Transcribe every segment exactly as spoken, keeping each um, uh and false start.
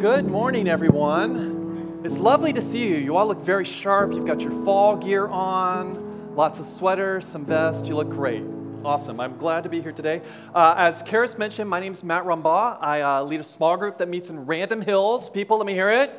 Good morning, everyone. It's lovely to see you. You all look very sharp. You've got your fall gear on, lots of sweaters, some vests. You look great. Awesome. I'm glad to be here today. Uh, as Karis mentioned, my name's Matt Rumbaugh. I uh, lead a small group that meets in Random Hills. People, let me hear it.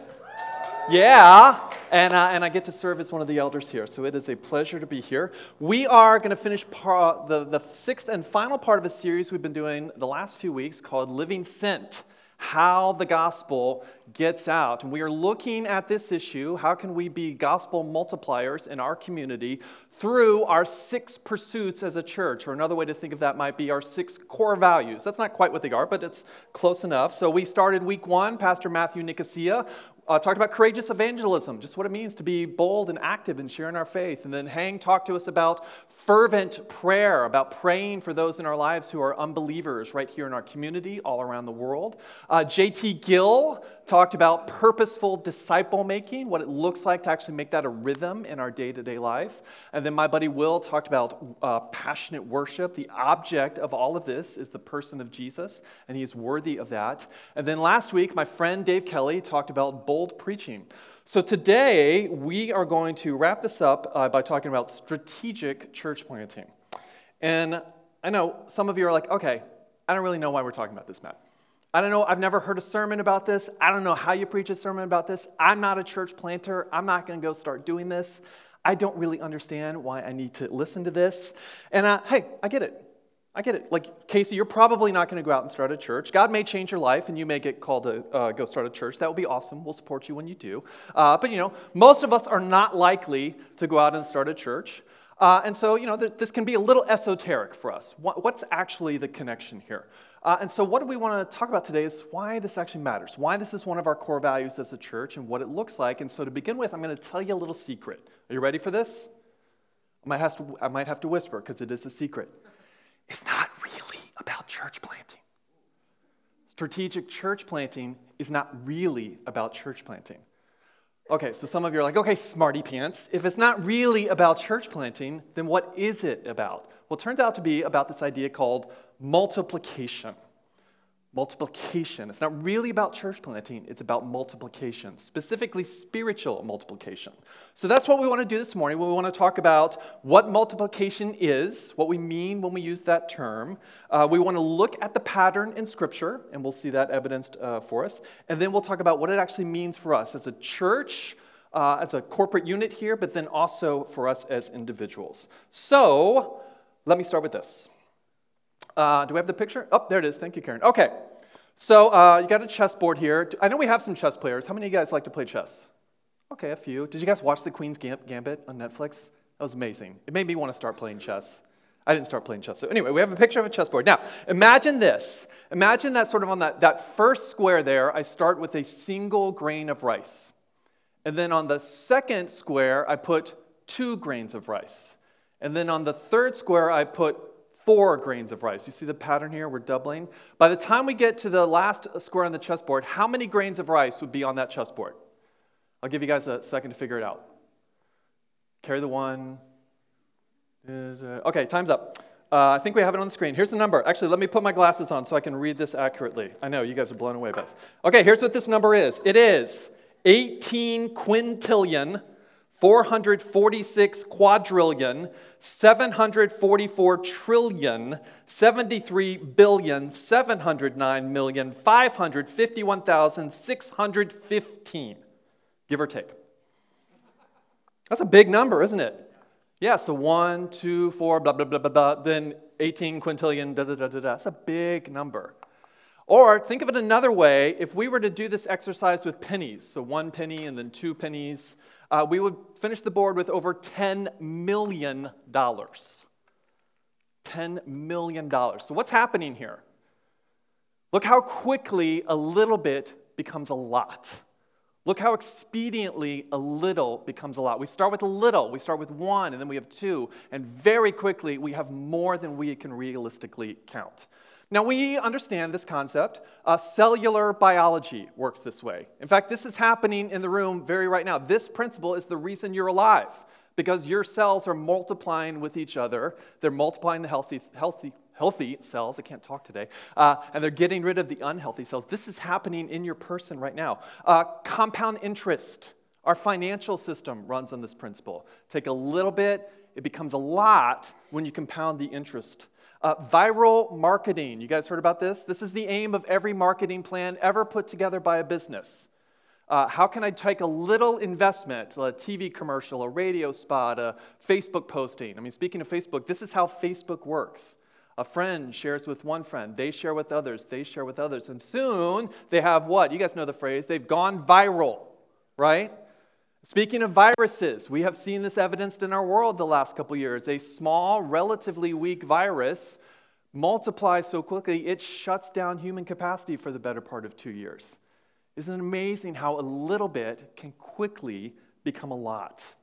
Yeah. And, uh, and I get to serve as one of the elders here, so it is a pleasure to be here. We are going to finish par- the, the sixth and final part of a series we've been doing the last few weeks called Living Sent, How the Gospel Gets Out. And we are looking at this issue, how can we be gospel multipliers in our community through our six pursuits as a church, or another way to think of that might be our six core values. That's not quite what they are, but it's close enough. So we started week one, Pastor Matthew Nicosia Uh, talked about courageous evangelism, just what it means to be bold and active in sharing our faith. And then Hang talked to us about fervent prayer, about praying for those in our lives who are unbelievers right here in our community, all around the world. Uh, J T Gill talked about purposeful disciple making, what it looks like to actually make that a rhythm in our day-to-day life. And then my buddy Will talked about uh, passionate worship. The object of all of this is the person of Jesus, and he is worthy of that. And then last week, my friend Dave Kelly talked about bold preaching. So today we are going to wrap this up uh, by talking about strategic church planting. And I know some of you are like, okay, I don't really know why we're talking about this, Matt. I don't know. I've never heard a sermon about this. I don't know how you preach a sermon about this. I'm not a church planter. I'm not going to go start doing this. I don't really understand why I need to listen to this. And uh, hey, I get it. I get it. Like, Casey, you're probably not going to go out and start a church. God may change your life, and you may get called to uh, go start a church. That would be awesome. We'll support you when you do. Uh, but, you know, most of us are not likely to go out and start a church. Uh, and so, you know, th- this can be a little esoteric for us. What, what's actually the connection here? Uh, and so what we want to talk about today is why this actually matters, why this is one of our core values as a church and what it looks like. And so to begin with, I'm going to tell you a little secret. Are you ready for this? I might have to, I might have to whisper because it is a secret. It's not really about church planting. Strategic church planting is not really about church planting. Okay, so some of you are like, okay, smarty pants. If it's not really about church planting, then what is it about? Well, it turns out to be about this idea called multiplication. Multiplication. It's not really about church planting. It's about multiplication, specifically spiritual multiplication. So that's what we want to do this morning. We want to talk about what multiplication is, what we mean when we use that term. Uh, we want to look at the pattern in Scripture, and we'll see that evidenced uh, for us. And then we'll talk about what it actually means for us as a church, uh, as a corporate unit here, but then also for us as individuals. So let me start with this. Uh, do we have the picture? Oh, there it is. Thank you, Karen. Okay. So uh, you got a chessboard here. I know we have some chess players. How many of you guys like to play chess? Okay, a few. Did you guys watch The Queen's Gambit on Netflix? That was amazing. It made me want to start playing chess. I didn't start playing chess. So anyway, we have a picture of a chessboard. Now, imagine this. Imagine that sort of on that, that first square there, I start with a single grain of rice. And then on the second square, I put two grains of rice. And then on the third square, I put four grains of rice. You see the pattern here? We're doubling. By the time we get to the last square on the chessboard, how many grains of rice would be on that chessboard? I'll give you guys a second to figure it out. Carry the one. Okay, time's up. Uh, I think we have it on the screen. Here's the number. Actually, let me put my glasses on so I can read this accurately. I know, you guys are blown away by this. Okay, here's what this number is. It is eighteen quintillion. four hundred forty-six quadrillion, seven hundred forty-four trillion, seventy-three billion, seven hundred nine million, five hundred fifty-one thousand, six hundred fifteen, give or take. That's a big number, isn't it? Yeah, so one, two, four, blah, blah, blah, blah, blah, then eighteen quintillion, da, da, da, da, da. That's a big number. Or think of it another way, if we were to do this exercise with pennies, so one penny and then two pennies, Uh, we would finish the board with over ten million dollars. ten million dollars. So what's happening here? Look how quickly a little bit becomes a lot. Look how expediently a little becomes a lot. We start with a little, we start with one, and then we have two, and very quickly we have more than we can realistically count. Now, we understand this concept. Uh, cellular biology works this way. In fact, this is happening in the room very right now. This principle is the reason you're alive, because your cells are multiplying with each other. They're multiplying the healthy, healthy, healthy cells. I can't talk today. Uh, and they're getting rid of the unhealthy cells. This is happening in your person right now. Uh, compound interest. Our financial system runs on this principle. Take a little bit, it becomes a lot when you compound the interest. Uh, viral marketing. You guys heard about this? This is the aim of every marketing plan ever put together by a business. Uh, how can I take a little investment, a T V commercial, a radio spot, a Facebook posting? I mean, speaking of Facebook, this is how Facebook works. A friend shares with one friend. They share with others. They share with others. And soon they have what? You guys know the phrase. They've gone viral, right? Speaking of viruses, we have seen this evidenced in our world the last couple years. A small, relatively weak virus multiplies so quickly it shuts down human capacity for the better part of two years. Isn't it amazing how a little bit can quickly become a lot?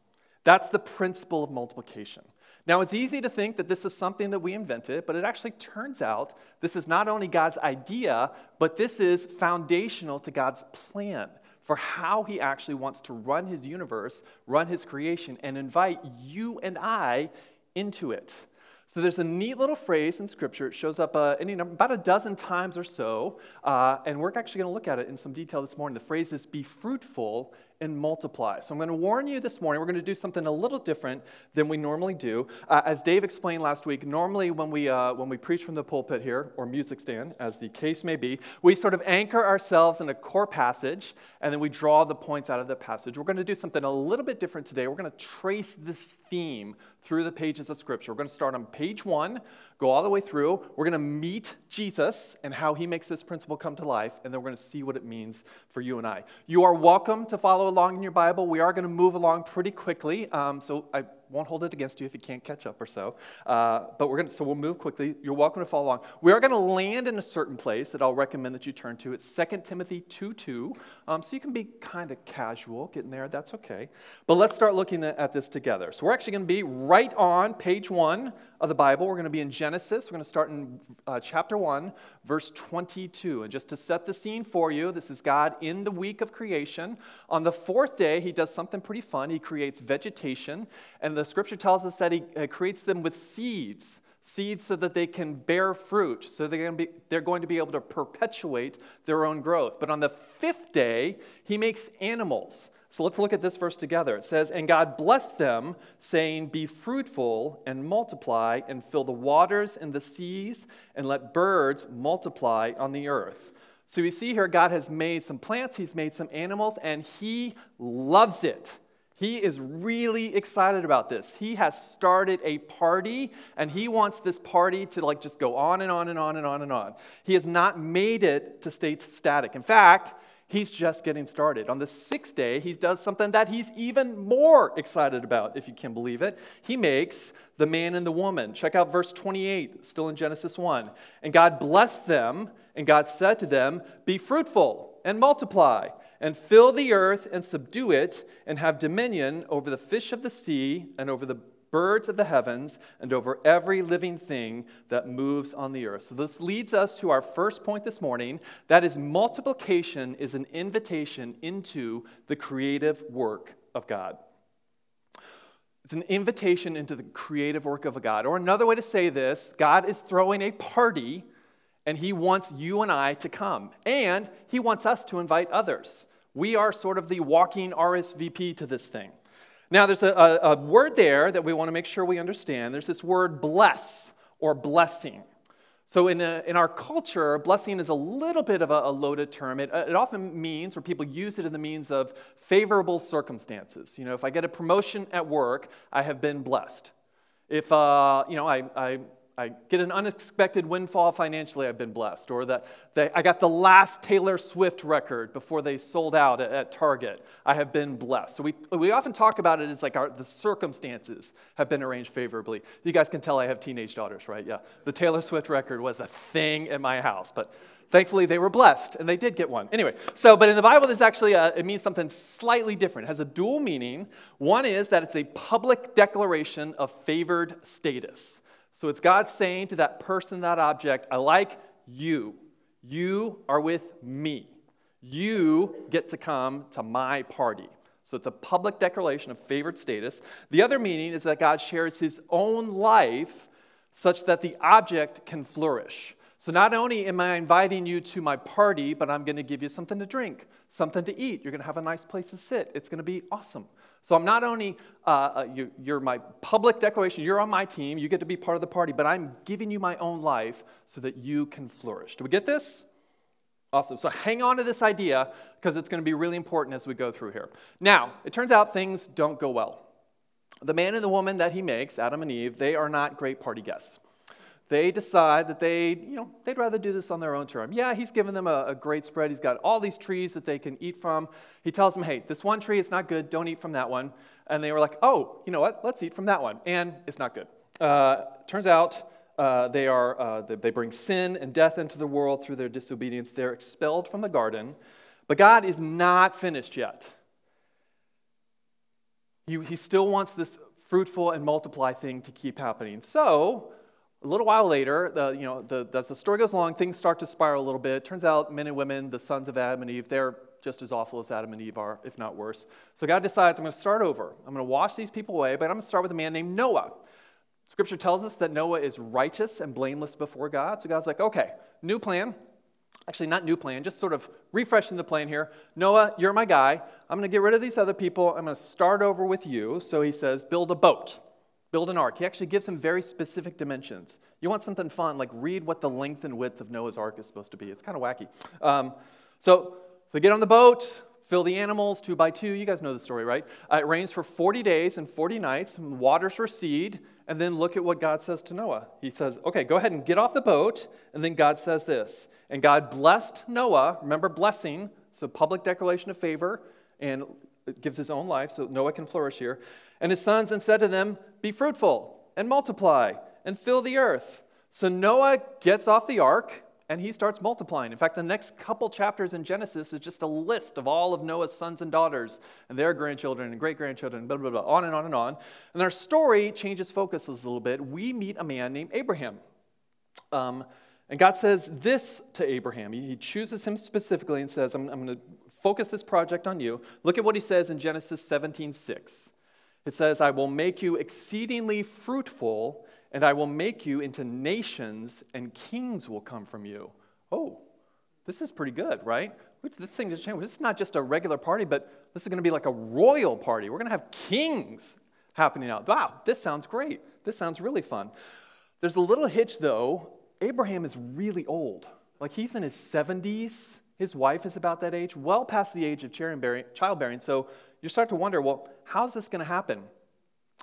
That's the principle of multiplication. Now, it's easy to think that this is something that we invented, but it actually turns out this is not only God's idea, but this is foundational to God's plan for how he actually wants to run his universe, run his creation, and invite you and I into it. So there's a neat little phrase in Scripture. It shows up uh, any number, about a dozen times or so, uh, and we're actually going to look at it in some detail this morning. The phrase is, be fruitful and multiply. So I'm going to warn you this morning, we're going to do something a little different than we normally do. Uh, as Dave explained last week, normally when we uh, when we preach from the pulpit here, or music stand, as the case may be, we sort of anchor ourselves in a core passage, and then we draw the points out of the passage. We're going to do something a little bit different today. We're going to trace this theme through the pages of Scripture. We're going to start on page one, go all the way through. We're going to meet Jesus and how he makes this principle come to life, and then we're going to see what it means for you and I. You are welcome to follow along in your Bible. We are going to move along pretty quickly, um, so I won't hold it against you if you can't catch up or so. Uh, but we're going to, so we'll move quickly. You're welcome to follow along. We are going to land in a certain place that I'll recommend that you turn to. It's Second Timothy two two, um, so you can be kind of casual getting there. That's okay. But let's start looking at this together. So we're actually going to be right on page one of the Bible. We're going to be in Genesis. We're going to start in uh, chapter one, verse twenty-two. And just to set the scene for you, this is God in the week of creation. On the fourth day, he does something pretty fun. He creates vegetation, and the Scripture tells us that he creates them with seeds, seeds so that they can bear fruit, so they're going to be, they're going to be able to perpetuate their own growth. But on the fifth day, he makes animals. So let's look at this verse together. It says, and God blessed them, saying, be fruitful and multiply and fill the waters and the seas and let birds multiply on the earth. So you see here, God has made some plants, he's made some animals, and he loves it. He is really excited about this. He has started a party, and he wants this party to like just go on and on and on and on and on. He has not made it to stay static. In fact, he's just getting started. On the sixth day, he does something that he's even more excited about, if you can believe it. He makes the man and the woman. Check out verse twenty-eight, still in Genesis one. And God blessed them, and God said to them, be fruitful and multiply, and fill the earth and subdue it, and have dominion over the fish of the sea, and over the birds of the heavens, and over every living thing that moves on the earth. So this leads us to our first point this morning. That is, multiplication is an invitation into the creative work of God. It's an invitation into the creative work of a God. Or another way to say this, God is throwing a party, and he wants you and I to come. And he wants us to invite others. We are sort of the walking R S V P to this thing. Now, there's a, a, a word there that we want to make sure we understand. There's this word bless or blessing. So in, a, in our culture, blessing is a little bit of a, a loaded term. It, it often means, or people use it in the means of favorable circumstances. You know, if I get a promotion at work, I have been blessed. If, uh, you know, I... I I get an unexpected windfall financially, I've been blessed. Or that I got the last Taylor Swift record before they sold out at, at Target, I have been blessed. So we, we often talk about it as like our, the circumstances have been arranged favorably. You guys can tell I have teenage daughters, right? Yeah. The Taylor Swift record was a thing in my house, but thankfully, they were blessed, and they did get one. Anyway, so, but in the Bible, there's actually, a, it means something slightly different. It has a dual meaning. One is that it's a public declaration of favored status. So it's God saying to that person, that object, I like you. You are with me. You get to come to my party. So it's a public declaration of favored status. The other meaning is that God shares his own life such that the object can flourish. So not only am I inviting you to my party, but I'm going to give you something to drink, something to eat. You're going to have a nice place to sit. It's going to be awesome. So I'm not only, uh, you, you're my public declaration, you're on my team, you get to be part of the party, but I'm giving you my own life so that you can flourish. Do we get this? Awesome. So hang on to this idea because it's going to be really important as we go through here. Now, it turns out things don't go well. The man and the woman that he makes, Adam and Eve, they are not great party guests. They decide that they, you know, they'd rather do this on their own term. Yeah, he's given them a, a great spread. He's got all these trees that they can eat from. He tells them, hey, this one tree, it's not good. Don't eat from that one. And they were like, oh, you know what? Let's eat from that one. And it's not good. Uh, turns out uh, they are uh, they, they bring sin and death into the world through their disobedience. They're expelled from the garden. But God is not finished yet. He, he still wants this fruitful and multiply thing to keep happening. So a little while later, the, you know, the, as the story goes along, things start to spiral a little bit. Turns out men and women, the sons of Adam and Eve, they're just as awful as Adam and Eve are, if not worse. So God decides, I'm going to start over. I'm going to wash these people away, but I'm going to start with a man named Noah. Scripture tells us that Noah is righteous and blameless before God. So God's like, okay, new plan. Actually, not new plan, just sort of refreshing the plan here. Noah, you're my guy. I'm going to get rid of these other people. I'm going to start over with you. So he says, build a boat. Build an ark. He actually gives them very specific dimensions. You want something fun, like read what the length and width of Noah's ark is supposed to be. It's kind of wacky. Um, so, so get on the boat, fill the animals two by two. You guys know the story, right? Uh, it rains for forty days and forty nights, and waters recede, and then look at what God says to Noah. He says, okay, go ahead and get off the boat, and then God says this. And God blessed Noah. Remember blessing, it's a public declaration of favor, and it gives his own life, so Noah can flourish here. And his sons, and said to them, be fruitful and multiply and fill the earth. So Noah gets off the ark and he starts multiplying. In fact, the next couple chapters in Genesis is just a list of all of Noah's sons and daughters and their grandchildren and great-grandchildren, blah, blah, blah, on and on and on. And our story changes focus a little bit. We meet a man named Abraham. Um, and God says this to Abraham. He chooses him specifically and says, I'm, I'm going to focus this project on you. Look at what he says in Genesis seventeen six. It says, I will make you exceedingly fruitful, and I will make you into nations, and kings will come from you. Oh, this is pretty good, right? This thing just changed. This is not just a regular party, but this is going to be like a royal party. We're going to have kings happening out. Wow, this sounds great. This sounds really fun. There's a little hitch, though. Abraham is really old. Like, he's in his seventies. His wife is about that age, well past the age of childbearing. So you start to wonder, well, how's this going to happen?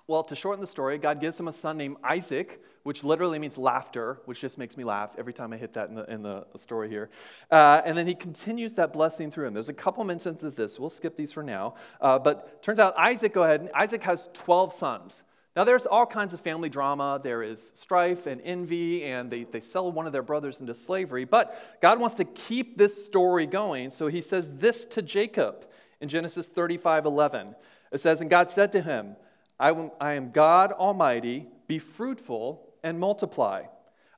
Well, to shorten the story, God gives him a son named Isaac, which literally means laughter, which just makes me laugh every time I hit that in the, in the story here. Uh, and then he continues that blessing through him. There's a couple mentions of this. We'll skip these for now. Uh, but turns out Isaac, go ahead, Isaac has twelve sons. Now, there's all kinds of family drama. There is strife and envy, and they, they sell one of their brothers into slavery. But God wants to keep this story going, so he says this to Jacob in Genesis thirty-five eleven. It says, and God said to him, I, will, I am God Almighty, be fruitful and multiply.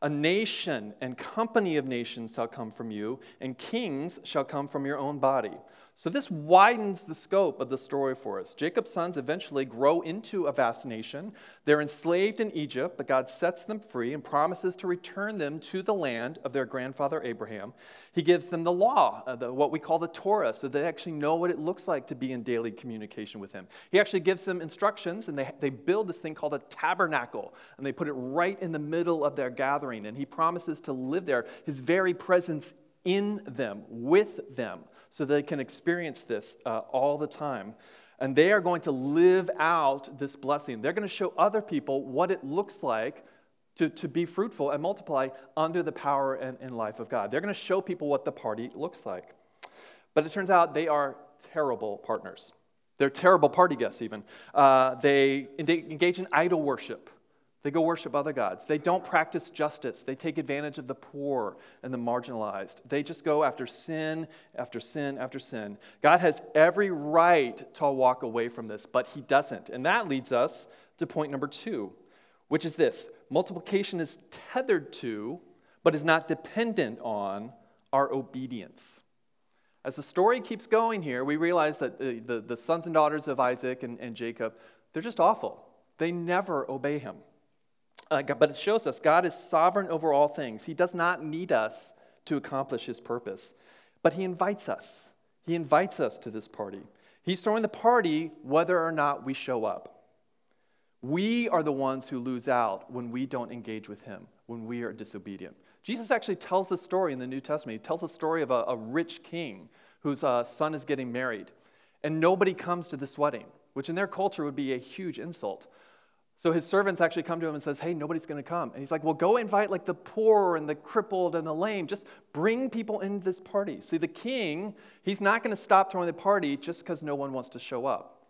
A nation and company of nations shall come from you, and kings shall come from your own body. So this widens the scope of the story for us. Jacob's sons eventually grow into a vast nation. They're enslaved in Egypt, but God sets them free and promises to return them to the land of their grandfather Abraham. He gives them the law, uh, the, what we call the Torah, so they actually know what it looks like to be in daily communication with him. He actually gives them instructions, and they, they build this thing called a tabernacle, and they put it right in the middle of their gathering, and he promises to live there, his very presence in them, with them, so they can experience this uh, all the time. And they are going to live out this blessing. They're going to show other people what it looks like to, to be fruitful and multiply under the power and, and life of God. They're going to show people what the party looks like. But it turns out they are terrible partners. They're terrible party guests even. Uh, they engage in idol worship. They go worship other gods. They don't practice justice. They take advantage of the poor and the marginalized. They just go after sin, after sin, after sin. God has every right to walk away from this, but he doesn't. And that leads us to point number two, which is this. Multiplication is tethered to, but is not dependent on, our obedience. As the story keeps going here, we realize that the, the, the sons and daughters of Isaac and, and Jacob, they're just awful. They never obey him. Uh, but it shows us God is sovereign over all things. He does not need us to accomplish his purpose. But he invites us. He invites us to this party. He's throwing the party whether or not we show up. We are the ones who lose out when we don't engage with him, when we are disobedient. Jesus actually tells this story in the New Testament. He tells the story of a, a rich king whose uh, son is getting married. And nobody comes to this wedding, which in their culture would be a huge insult. So his servants actually come to him and says, hey, nobody's going to come. And he's like, well, go invite like the poor and the crippled and the lame. Just bring people into this party. See, the king, he's not going to stop throwing the party just because no one wants to show up.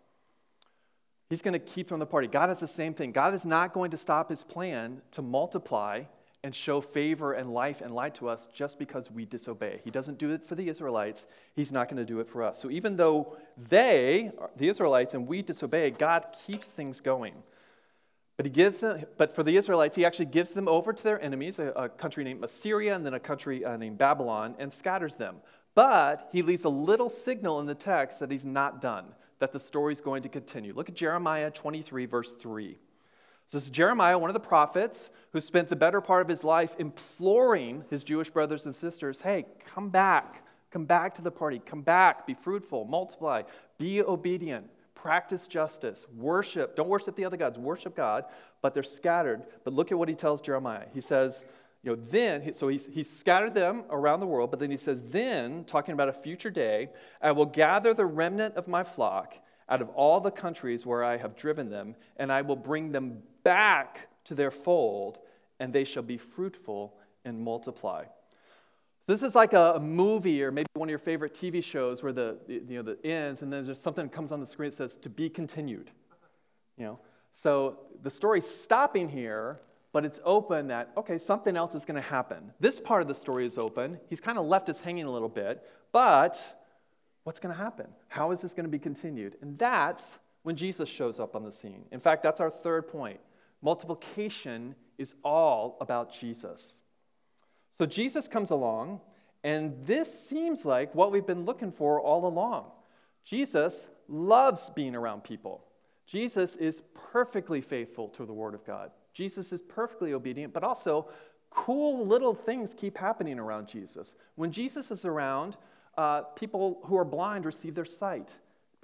He's going to keep throwing the party. God is the same thing. God is not going to stop his plan to multiply and show favor and life and light to us just because we disobey. He doesn't do it for the Israelites. He's not going to do it for us. So even though they, the Israelites, and we disobey, God keeps things going. But he gives them, but for the Israelites, he actually gives them over to their enemies, a, a country named Assyria and then a country uh, named Babylon, and scatters them. But he leaves a little signal in the text that he's not done, that the story's going to continue. Look at Jeremiah twenty-three, verse three. So this is Jeremiah, one of the prophets, who spent the better part of his life imploring his Jewish brothers and sisters, hey, come back, come back to the party, come back, be fruitful, multiply, be obedient. Practice justice, worship. Don't worship the other gods, worship God, but they're scattered. But look at what he tells Jeremiah. He says, you know, then, so he's, he's scattered them around the world, but then he says, then, talking about a future day, I will gather the remnant of my flock out of all the countries where I have driven them, and I will bring them back to their fold, and they shall be fruitful and multiply. This is like a movie or maybe one of your favorite T V shows where the, you know, the ends and then there's something comes on the screen that says, to be continued, you know. So the story's stopping here, but it's open that, okay, something else is going to happen. This part of the story is open. He's kind of left us hanging a little bit, but what's going to happen? How is this going to be continued? And that's when Jesus shows up on the scene. In fact, that's our third point. Multiplication is all about Jesus. So Jesus comes along, and this seems like what we've been looking for all along. Jesus loves being around people. Jesus is perfectly faithful to the Word of God. Jesus is perfectly obedient, but also cool little things keep happening around Jesus. When Jesus is around, uh, people who are blind receive their sight.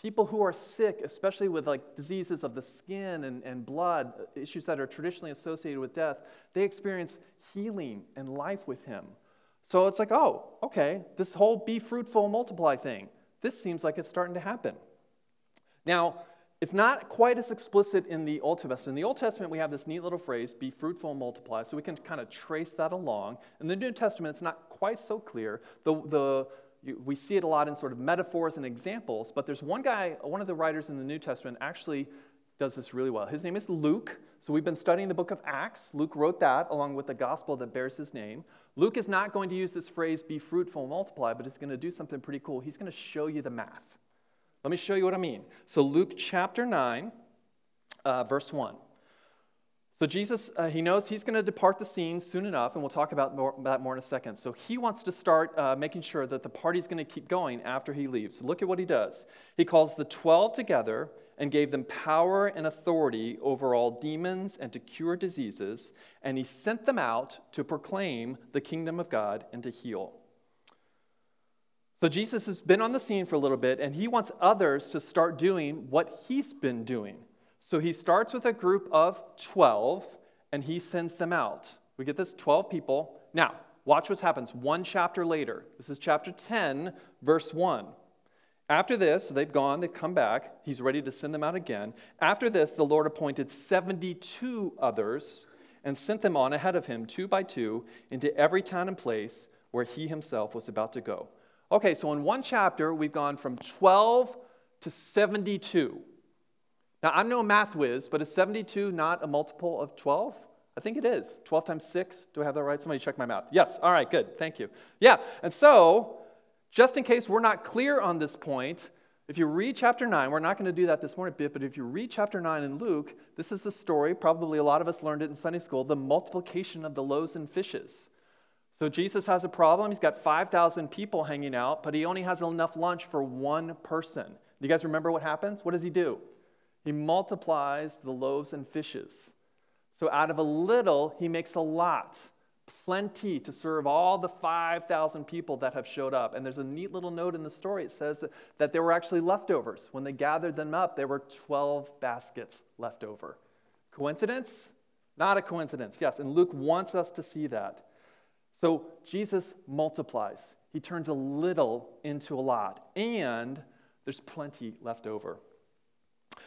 People who are sick, especially with like diseases of the skin and, and blood, issues that are traditionally associated with death, they experience healing and life with him. So it's like, oh, okay, this whole be fruitful, multiply thing, this seems like it's starting to happen. Now, it's not quite as explicit in the Old Testament. In the Old Testament, we have this neat little phrase, be fruitful and multiply, so we can kind of trace that along. In the New Testament, it's not quite so clear. The the We see it a lot in sort of metaphors and examples, but there's one guy, one of the writers in the New Testament actually does this really well. His name is Luke. So we've been studying the book of Acts. Luke wrote that along with the gospel that bears his name. Luke is not going to use this phrase, be fruitful and multiply, but he's going to do something pretty cool. He's going to show you the math. Let me show you what I mean. So Luke chapter nine, uh, verse one. So Jesus, uh, he knows he's going to depart the scene soon enough, and we'll talk about more, that more in a second. So he wants to start uh, making sure that the party's going to keep going after he leaves. So look at what he does. He calls the twelve together and gave them power and authority over all demons and to cure diseases, and he sent them out to proclaim the kingdom of God and to heal. So Jesus has been on the scene for a little bit, and he wants others to start doing what he's been doing. So he starts with a group of twelve, and he sends them out. We get this twelve people. Now, watch what happens one chapter later. This is chapter ten, verse one. After this, so they've gone, they've come back. He's ready to send them out again. After this, the Lord appointed seventy-two others and sent them on ahead of him, two by two, into every town and place where he himself was about to go. Okay, so in one chapter, we've gone from twelve to seventy-two. Now, I'm no math whiz, but is seventy-two not a multiple of twelve? I think it is. twelve times six, do I have that right? Somebody check my math. Yes, all right, good, thank you. Yeah, and so, just in case we're not clear on this point, if you read chapter nine, we're not going to do that this morning, but if you read chapter nine in Luke, this is the story, probably a lot of us learned it in Sunday school, the multiplication of the loaves and fishes. So Jesus has a problem, he's got five thousand people hanging out, but he only has enough lunch for one person. Do you guys remember what happens? What does he do? He multiplies the loaves and fishes. So out of a little, he makes a lot, plenty to serve all the five thousand people that have showed up. And there's a neat little note in the story. It says that, that there were actually leftovers. When they gathered them up, there were twelve baskets left over. Coincidence? Not a coincidence, yes. And Luke wants us to see that. So Jesus multiplies. He turns a little into a lot, and there's plenty left over.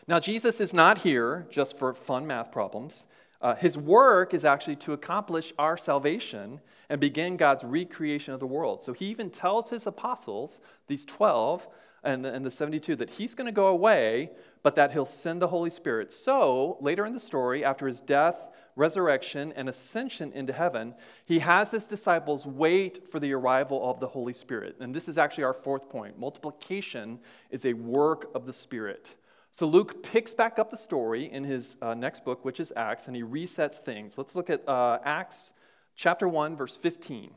Now, Jesus is not here just for fun math problems. Uh, his work is actually to accomplish our salvation and begin God's recreation of the world. So he even tells his apostles, these twelve and the, and the seventy-two, that he's going to go away, but that he'll send the Holy Spirit. So later in the story, after his death, resurrection, and ascension into heaven, he has his disciples wait for the arrival of the Holy Spirit. And this is actually our fourth point. Multiplication is a work of the Spirit. So Luke picks back up the story in his uh, next book, which is Acts, and he resets things. Let's look at uh, Acts chapter one, verse fifteen.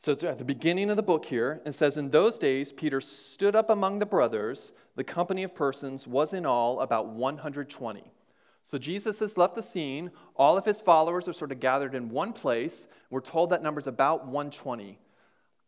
So it's at the beginning of the book here. It says, "In those days, Peter stood up among the brothers. The company of persons was in all about one hundred twenty. So Jesus has left the scene. All of his followers are sort of gathered in one place. We're told that number's about one hundred twenty.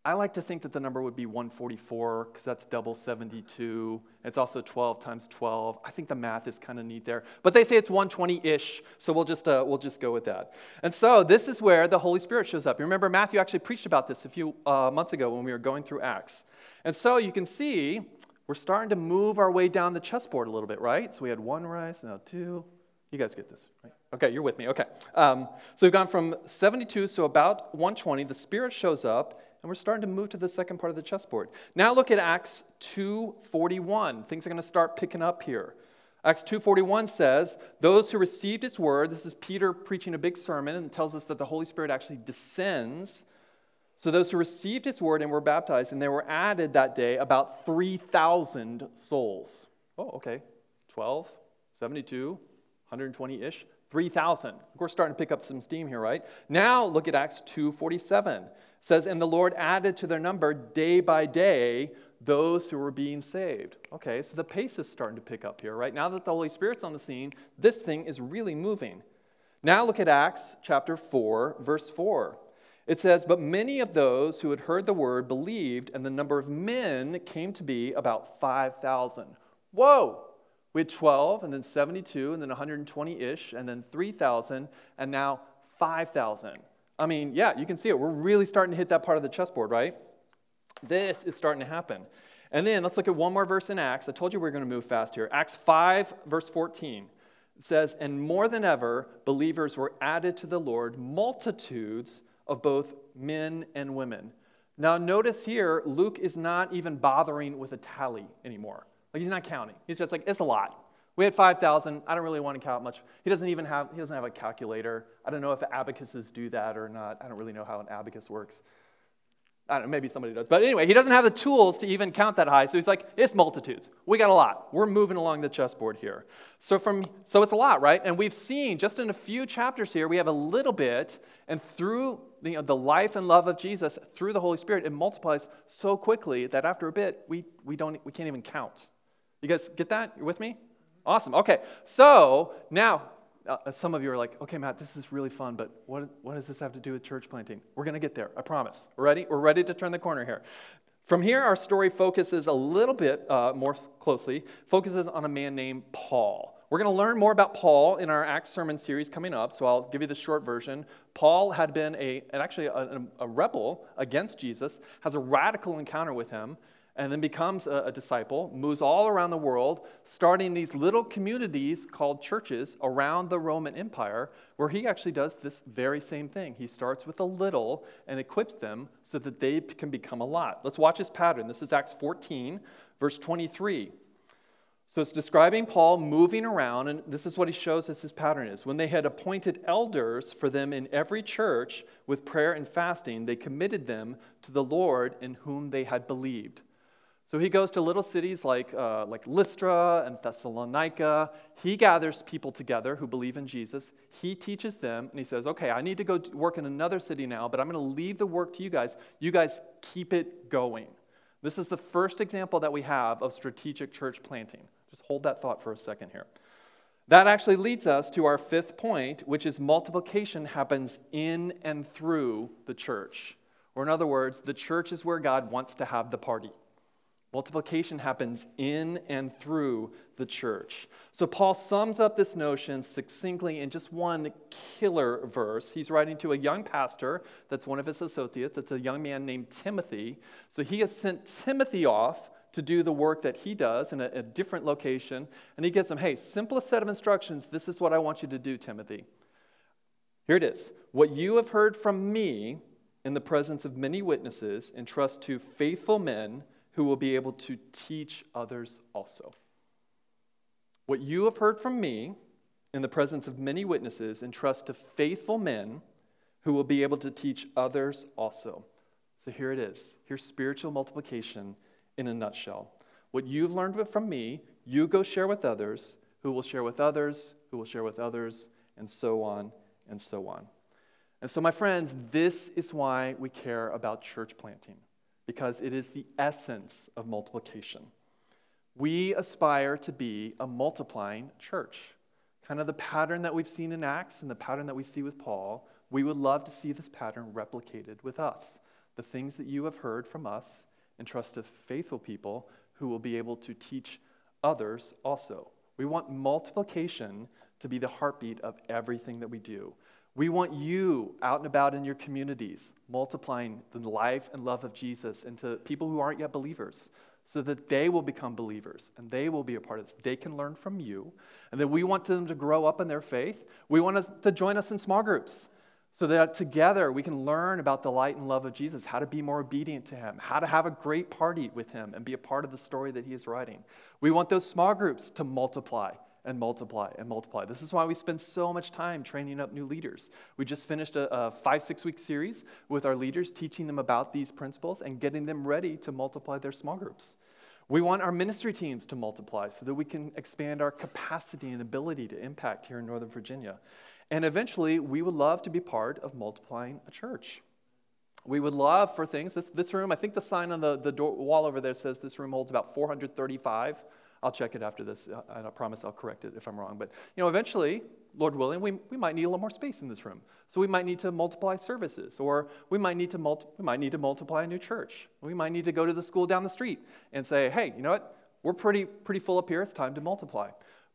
I like to think that the number would be one hundred forty-four, because that's double seventy-two. It's also twelve times twelve. I think the math is kind of neat there. But they say it's one hundred twenty-ish, so we'll just uh, we'll just go with that. And so this is where the Holy Spirit shows up. You remember Matthew actually preached about this a few uh, months ago when we were going through Acts. And so you can see we're starting to move our way down the chessboard a little bit, right? So we had one rise, now two. You guys get this, right? Okay, you're with me. Okay. Um, so we've gone from seventy-two, so about one hundred twenty. The Spirit shows up. And we're starting to move to the second part of the chessboard. Now look at Acts two forty-one. Things are going to start picking up here. Acts two forty-one says, "Those who received his word," this is Peter preaching a big sermon and tells us that the Holy Spirit actually descends. "So those who received his word and were baptized, and there were added that day about three thousand souls." Oh, okay. twelve, seventy-two, one hundred twenty-ish, three thousand. We're starting to pick up some steam here, right? Now look at Acts two forty-seven. Says, "And the Lord added to their number day by day those who were being saved." Okay, so the pace is starting to pick up here, right? Now that the Holy Spirit's on the scene, this thing is really moving. Now look at Acts chapter four, verse four. It says, "But many of those who had heard the word believed, and the number of men came to be about five thousand. Whoa! We had twelve, and then seventy-two, and then one hundred twenty-ish, and then three thousand, and now five thousand. I mean, yeah, you can see it. We're really starting to hit that part of the chessboard, right? This is starting to happen. And then let's look at one more verse in Acts. I told you we were going to move fast here. Acts five, verse fourteen. It says, "And more than ever, believers were added to the Lord, multitudes of both men and women." Now, notice here, Luke is not even bothering with a tally anymore. Like, he's not counting. He's just like, it's a lot. We had five thousand. I don't really want to count much. He doesn't even have, he doesn't have a calculator. I don't know if abacuses do that or not. I don't really know how an abacus works. I don't know, maybe somebody does. But anyway, he doesn't have the tools to even count that high. So he's like, it's multitudes. We got a lot. We're moving along the chessboard here. So from so it's a lot, right? And we've seen just in a few chapters here, we have a little bit. And through you know, the life and love of Jesus, through the Holy Spirit, it multiplies so quickly that after a bit, we we don't we can't even count. You guys get that? You're with me? Awesome. Okay, so now uh, some of you are like, okay, Matt, this is really fun, but what, what does this have to do with church planting? We're going to get there, I promise. We're ready? We're ready to turn the corner here. From here, our story focuses a little bit uh, more closely, focuses on a man named Paul. We're going to learn more about Paul in our Acts sermon series coming up, so I'll give you the short version. Paul had been a actually a, a rebel against Jesus, has a radical encounter with him, and then becomes a, a disciple, moves all around the world, starting these little communities called churches around the Roman Empire, where he actually does this very same thing. He starts with a little and equips them so that they can become a lot. Let's watch his pattern. This is Acts fourteen, verse twenty-three. So it's describing Paul moving around, and this is what he shows us his pattern is. "When they had appointed elders for them in every church with prayer and fasting, they committed them to the Lord in whom they had believed." So he goes to little cities like, uh, like Lystra and Thessalonica. He gathers people together who believe in Jesus. He teaches them, and he says, okay, I need to go work in another city now, but I'm going to leave the work to you guys. You guys keep it going. This is the first example that we have of strategic church planting. Just hold that thought for a second here. That actually leads us to our fifth point, which is multiplication happens in and through the church. Or in other words, the church is where God wants to have the party. Multiplication happens in and through the church. So Paul sums up this notion succinctly in just one killer verse. He's writing to a young pastor that's one of his associates. It's a young man named Timothy. So he has sent Timothy off to do the work that he does in a, a different location. And he gives him, hey, simplest set of instructions. This is what I want you to do, Timothy. Here it is. What you have heard from me in the presence of many witnesses, entrust to faithful men who will be able to teach others also. What you have heard from me, in the presence of many witnesses, entrust to faithful men who will be able to teach others also. So here it is. Here's spiritual multiplication in a nutshell. What you've learned from me, you go share with others, who will share with others, who will share with others, and so on and so on. And so, my friends, this is why we care about church planting, because it is the essence of multiplication. We aspire to be a multiplying church. Kind of the pattern that we've seen in Acts and the pattern that we see with Paul, we would love to see this pattern replicated with us. The things that you have heard from us, entrust to faithful people who will be able to teach others also. We want multiplication to be the heartbeat of everything that we do. We want you out and about in your communities, multiplying the life and love of Jesus into people who aren't yet believers, so that they will become believers and they will be a part of this. They can learn from you. And then we want them to grow up in their faith. We want us to join us in small groups so that together we can learn about the light and love of Jesus, how to be more obedient to him, how to have a great party with him and be a part of the story that he is writing. We want those small groups to multiply and multiply and multiply. This is why we spend so much time training up new leaders. We just finished a, a five, six-week series with our leaders, teaching them about these principles and getting them ready to multiply their small groups. We want our ministry teams to multiply so that we can expand our capacity and ability to impact here in Northern Virginia. And eventually, we would love to be part of multiplying a church. We would love for things, this, this room, I think the sign on the, the door, wall over there says this room holds about four hundred thirty-five. I'll check it after this, and I promise I'll correct it if I'm wrong. But, you know, eventually, Lord willing, we, we might need a little more space in this room. So we might need to multiply services, or we might need to multi- we might need to multiply a new church. We might need to go to the school down the street and say, hey, you know what? We're pretty pretty full up here. It's time to multiply.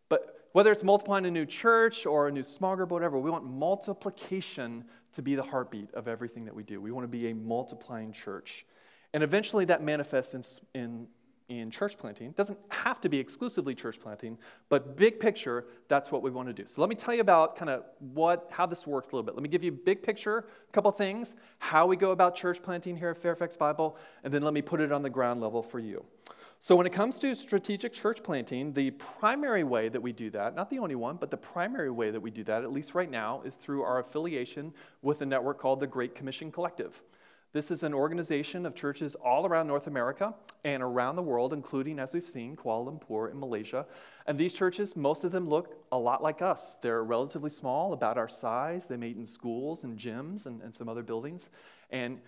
But whether it's multiplying a new church or a new small group or whatever, we want multiplication to be the heartbeat of everything that we do. We want to be a multiplying church. And eventually that manifests in in in church planting. It doesn't have to be exclusively church planting, but big picture, that's what we want to do. So let me tell you about kind of what, how this works a little bit. Let me give you a big picture, a couple things, how we go about church planting here at Fairfax Bible, and then let me put it on the ground level for you. So when it comes to strategic church planting, the primary way that we do that, not the only one, but the primary way that we do that, at least right now, is through our affiliation with a network called the Great Commission Collective. This is an organization of churches all around North America and around the world, including, as we've seen, Kuala Lumpur in Malaysia. And these churches, most of them look a lot like us. They're relatively small, about our size. They meet in schools and gyms and, and some other buildings. And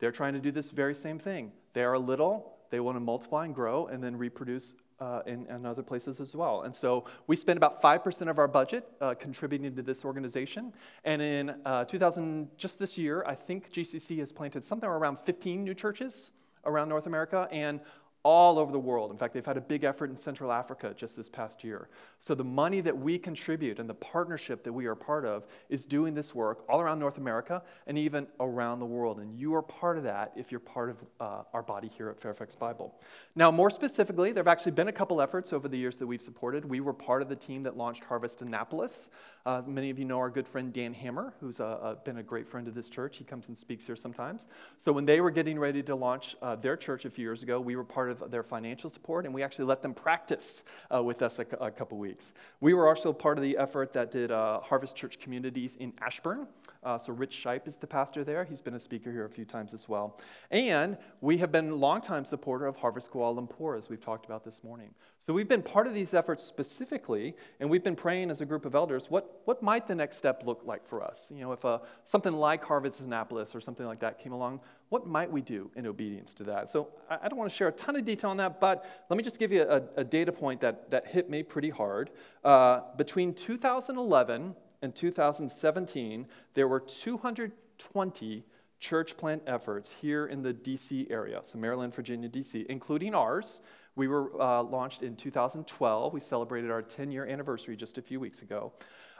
they're trying to do this very same thing. They are little. They want to multiply and grow and then reproduce Uh, in, in other places as well. And so we spend about five percent of our budget uh, contributing to this organization. And in uh, two thousand, just this year, I think G C C has planted something around fifteen new churches around North America and all over the world. In fact, they've had a big effort in Central Africa just this past year. So the money that we contribute and the partnership that we are part of is doing this work all around North America and even around the world. And you are part of that if you're part of uh, our body here at Fairfax Bible. Now, more specifically, there have actually been a couple efforts over the years that we've supported. We were part of the team that launched Harvest Annapolis. Uh, many of you know our good friend Dan Hammer, who's uh, uh, been a great friend of this church. He comes and speaks here sometimes. So when they were getting ready to launch uh, their church a few years ago, we were part of their financial support, and we actually let them practice uh, with us a, a couple weeks. We were also part of the effort that did uh, Harvest Church Communities in Ashburn. Uh, so Rich Scheip is the pastor there. He's been a speaker here a few times as well. And we have been a longtime supporter of Harvest Kuala Lumpur, as we've talked about this morning. So we've been part of these efforts specifically, and we've been praying as a group of elders, what, what might the next step look like for us? You know, if uh, something like Harvest Annapolis or something like that came along, what might we do in obedience to that? So I don't want to share a ton of detail on that, but let me just give you a, a data point that, that hit me pretty hard. Uh, between two thousand eleven and two thousand seventeen, there were two hundred twenty church plant efforts here in the D C area, so Maryland, Virginia, D C, including ours. We were uh, launched in two thousand twelve. We celebrated our ten-year anniversary just a few weeks ago.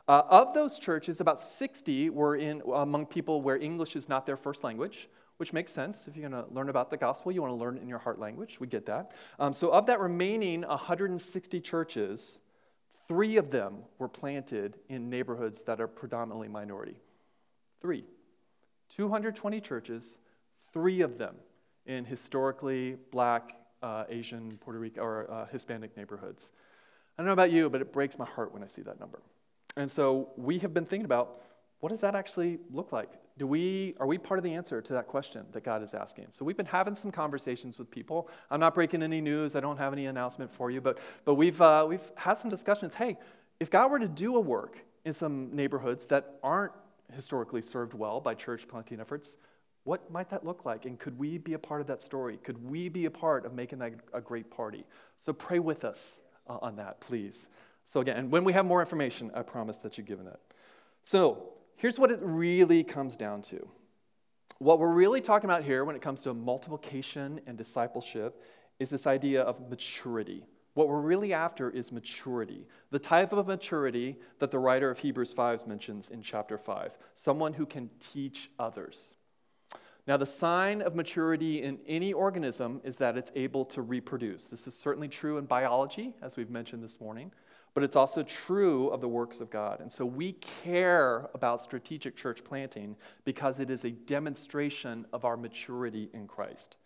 Uh, of those churches, about sixty were in among people where English is not their first language, which makes sense. If you're going to learn about the gospel, you want to learn it in your heart language. We get that. Um, so of that remaining one hundred sixty churches, three of them were planted in neighborhoods that are predominantly minority. Three. two hundred twenty churches, three of them in historically black, Uh, Asian, Puerto Rican, or uh, Hispanic neighborhoods. I don't know about you, but it breaks my heart when I see that number. And so we have been thinking about, what does that actually look like? Do we, are we part of the answer to that question that God is asking? So we've been having some conversations with people. I'm not breaking any news. I don't have any announcement for you, but but we've uh, we've had some discussions. Hey, if God were to do a work in some neighborhoods that aren't historically served well by church planting efforts, what might that look like? And could we be a part of that story? Could we be a part of making that a great party? So pray with us uh, on that, please. So again, and when we have more information, I promise that you're given that. So here's what it really comes down to. What we're really talking about here when it comes to multiplication and discipleship is this idea of maturity. What we're really after is maturity, the type of maturity that the writer of Hebrews five mentions in chapter five, someone who can teach others. Now, the sign of maturity in any organism is that it's able to reproduce. This is certainly true in biology, as we've mentioned this morning, but it's also true of the works of God. And so we care about strategic church planting because it is a demonstration of our maturity in Christ.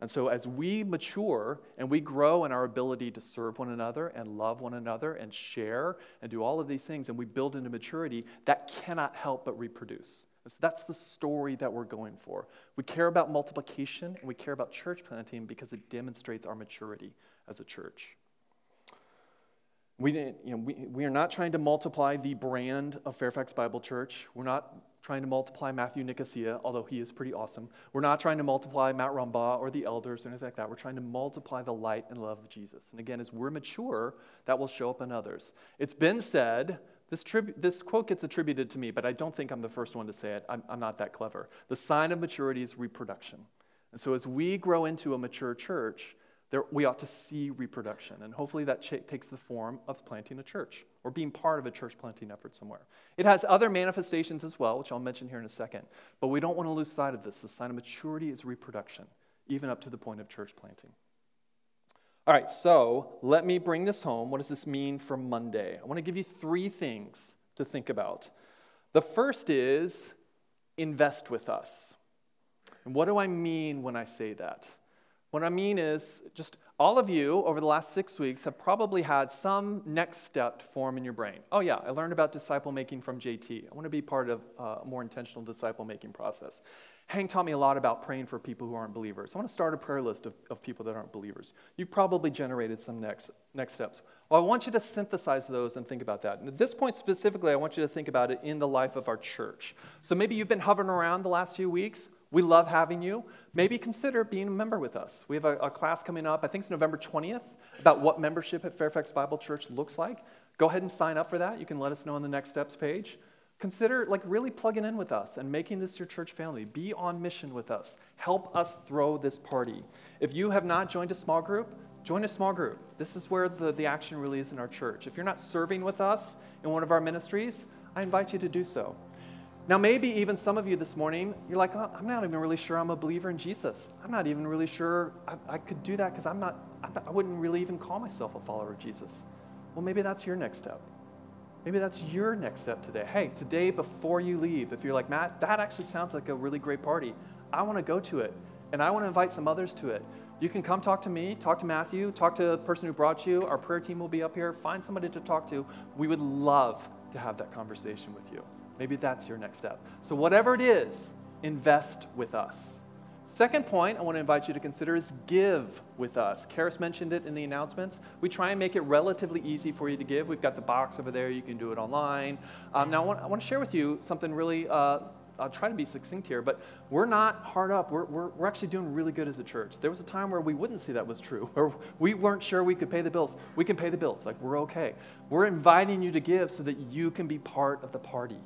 And so as we mature and we grow in our ability to serve one another and love one another and share and do all of these things, and we build into maturity, that cannot help but reproduce. So that's the story that we're going for. We care about multiplication, and we care about church planting because it demonstrates our maturity as a church. We didn't, you know, we, we are not trying to multiply the brand of Fairfax Bible Church. We're not trying to multiply Matthew Nicosia, although he is pretty awesome. We're not trying to multiply Matt Rumbaugh or the elders or anything like that. We're trying to multiply the light and love of Jesus. And again, as we're mature, that will show up in others. It's been said... This, tribu- this quote gets attributed to me, but I don't think I'm the first one to say it. I'm, I'm not that clever. The sign of maturity is reproduction. And so as we grow into a mature church, there, we ought to see reproduction. And hopefully that ch- takes the form of planting a church or being part of a church planting effort somewhere. It has other manifestations as well, which I'll mention here in a second. But we don't want to lose sight of this. The sign of maturity is reproduction, even up to the point of church planting. All right, so let me bring this home. What does this mean for Monday? I want to give you three things to think about. The first is invest with us. And what do I mean when I say that? What I mean is just all of you over the last six weeks have probably had some next step form in your brain. Oh yeah, I learned about disciple making from J T. I want to be part of a more intentional disciple making process. Hang taught me a lot about praying for people who aren't believers. I want to start a prayer list of, of people that aren't believers. You've probably generated some next next steps. Well, I want you to synthesize those and think about that. And at this point specifically, I want you to think about it in the life of our church. So maybe you've been hovering around the last few weeks. We love having you. Maybe consider being a member with us. We have a, a class coming up, I think it's November twentieth, about what membership at Fairfax Bible Church looks like. Go ahead and sign up for that. You can let us know on the next steps page. Consider like really plugging in with us and making this your church family. Be on mission with us. Help us throw this party. If you have not joined a small group, join a small group. This is where the, the action really is in our church. If you're not serving with us in one of our ministries, I invite you to do so. Now, maybe even some of you this morning, you're like, oh, I'm not even really sure I'm a believer in Jesus. I'm not even really sure I, I could do that because I'm not, I, I wouldn't really even call myself a follower of Jesus. Well, maybe that's your next step. Maybe that's your next step today. Hey, today before you leave, if you're like, Matt, that actually sounds like a really great party. I want to go to it, and I want to invite some others to it. You can come talk to me, talk to Matthew, talk to the person who brought you. Our prayer team will be up here. Find somebody to talk to. We would love to have that conversation with you. Maybe that's your next step. So whatever it is, invest with us. Second point I want to invite you to consider is give with us. Karis mentioned it in the announcements. We try and make it relatively easy for you to give. We've got the box over there. You can do it online. Um, now, I want, I want to share with you something really uh, I'll try to be succinct here, but we're not hard up. We're, we're, we're actually doing really good as a church. There was a time where we wouldn't say that was true, or we weren't sure we could pay the bills. We can pay the bills. Like, we're okay. We're inviting you to give so that you can be part of the party.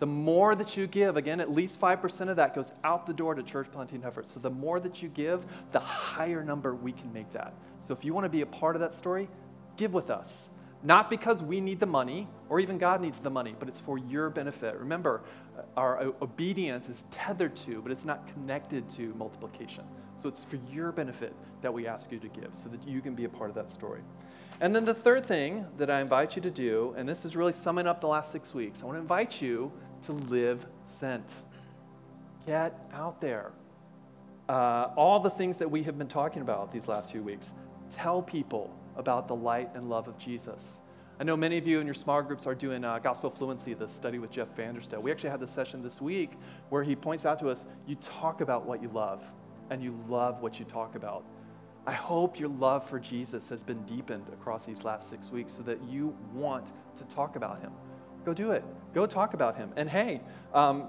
The more that you give, again, at least five percent of that goes out the door to church planting efforts. So the more that you give, the higher number we can make that. So if you want to be a part of that story, give with us. Not because we need the money or even God needs the money, but it's for your benefit. Remember, our obedience is tethered to, but it's not connected to multiplication. So it's for your benefit that we ask you to give so that you can be a part of that story. And then the third thing that I invite you to do, and this is really summing up the last six weeks, I want to invite you to live sent. Get out there. Uh, all the things that we have been talking about these last few weeks, tell people about the light and love of Jesus. I know many of you in your small groups are doing uh, Gospel Fluency, the study with Jeff Vanderstel. We actually had this session this week where he points out to us, you talk about what you love, and you love what you talk about. I hope your love for Jesus has been deepened across these last six weeks so that you want to talk about him. Go do it. Go talk about him. And hey, um,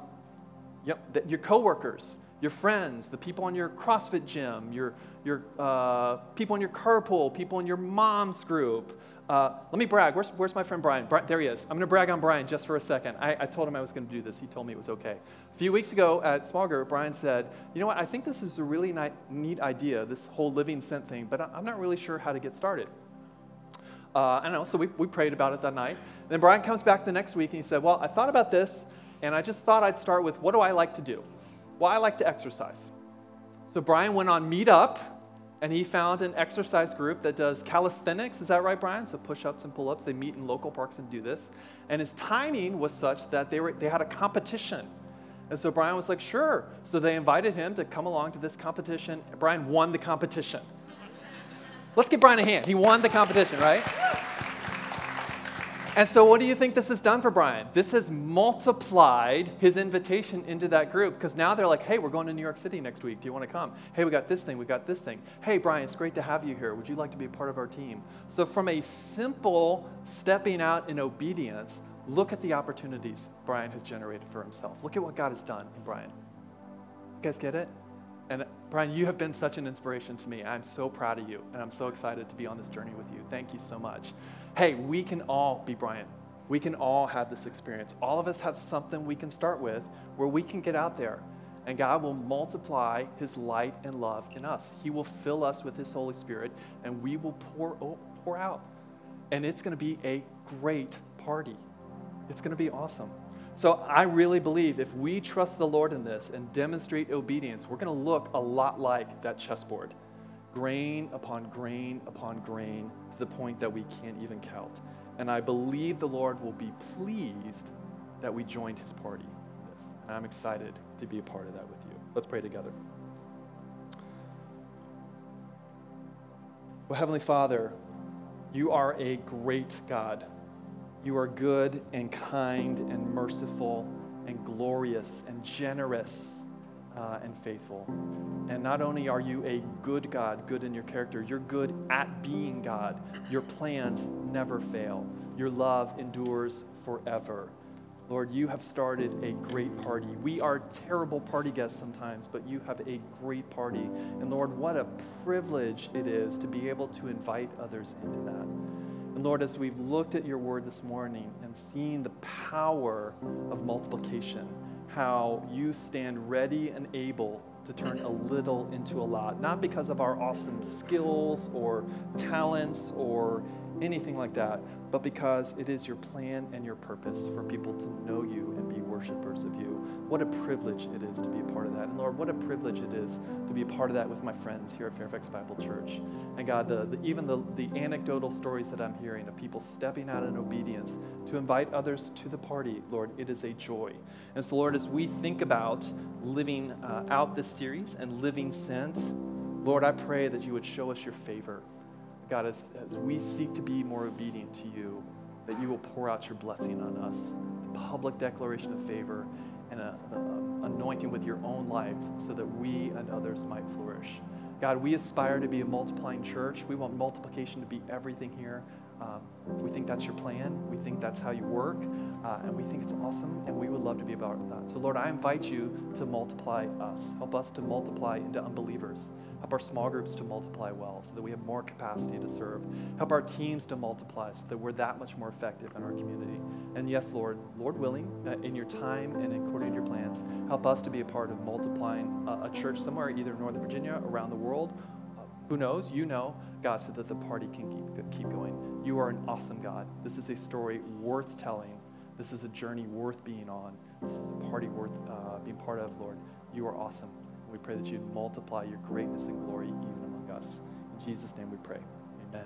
yep, the, your coworkers, your friends, the people in your CrossFit gym, your your uh, people in your carpool, people in your mom's group. Uh, let me brag. Where's, where's my friend Brian? Brian? There he is. I'm going to brag on Brian just for a second. I, I told him I was going to do this. He told me it was okay. A few weeks ago at Small Group, Brian said, you know what, I think this is a really neat idea, this whole living sent thing, but I'm not really sure how to get started. Uh, I don't know, so we, we prayed about it that night. And then Brian comes back the next week and he said, well, I thought about this, and I just thought I'd start with, what do I like to do? Well, I like to exercise. So Brian went on Meetup, and he found an exercise group that does calisthenics. Is that right, Brian? So push-ups and pull-ups. They meet in local parks and do this. And his timing was such that they were they had a competition. And so Brian was like, sure. So they invited him to come along to this competition. Brian won the competition. Let's give Brian a hand. He won the competition, right? And so what do you think this has done for Brian? This has multiplied his invitation into that group, because now they're like, hey, we're going to New York City next week. Do you want to come? Hey, we got this thing. We got this thing. Hey, Brian, it's great to have you here. Would you like to be a part of our team? So from a simple stepping out in obedience, look at the opportunities Brian has generated for himself. Look at what God has done in Brian. You guys get it? And Brian, you have been such an inspiration to me. I'm so proud of you, and I'm so excited to be on this journey with you. Thank you so much. Hey, we can all be Brian. We can all have this experience. All of us have something we can start with where we can get out there, and God will multiply his light and love in us. He will fill us with his Holy Spirit, and we will pour, pour out. And it's going to be a great party. It's going to be awesome. So I really believe if we trust the Lord in this and demonstrate obedience, we're going to look a lot like that chessboard, grain upon grain upon grain, to the point that we can't even count. And I believe the Lord will be pleased that we joined his party in this. And I'm excited to be a part of that with you. Let's pray together. Well, Heavenly Father, you are a great God. You are good and kind and merciful and glorious and generous uh, and faithful. And not only are you a good God, good in your character, you're good at being God. Your plans never fail. Your love endures forever. Lord, you have started a great party. We are terrible party guests sometimes, but you have a great party. And Lord, what a privilege it is to be able to invite others into that. And Lord, as we've looked at your word this morning and seen the power of multiplication, how you stand ready and able to turn a little into a lot, not because of our awesome skills or talents or anything like that, but because it is your plan and your purpose for people to know you and be worshipers of you. What a privilege it is to be a part of that. And Lord, what a privilege it is to be a part of that with my friends here at Fairfax Bible Church. And God, the, the, even the, the anecdotal stories that I'm hearing of people stepping out in obedience to invite others to the party, Lord, it is a joy. And so, Lord, as we think about living uh, out this series and living sent, Lord, I pray that you would show us your favor. God, as, as we seek to be more obedient to you, that you will pour out your blessing on us, the public declaration of favor, and a, a anointing with your own life so that we and others might flourish. God, we aspire to be a multiplying church. We want multiplication to be everything here. Um, we think that's your plan. We think that's how you work. Uh, and we think it's awesome, and we would love to be about that. So, Lord, I invite you to multiply us. Help us to multiply into unbelievers. Help our small groups to multiply well so that we have more capacity to serve. Help our teams to multiply so that we're that much more effective in our community. And yes, Lord, Lord willing, in your time and according to your plans, help us to be a part of multiplying a, a church somewhere, either in Northern Virginia, around the world. Who knows? You know, God, so that the party can keep, keep going. You are an awesome God. This is a story worth telling. This is a journey worth being on. This is a party worth uh, being part of, Lord. You are awesome. And we pray that you multiply your greatness and glory even among us. In Jesus' name we pray. Amen.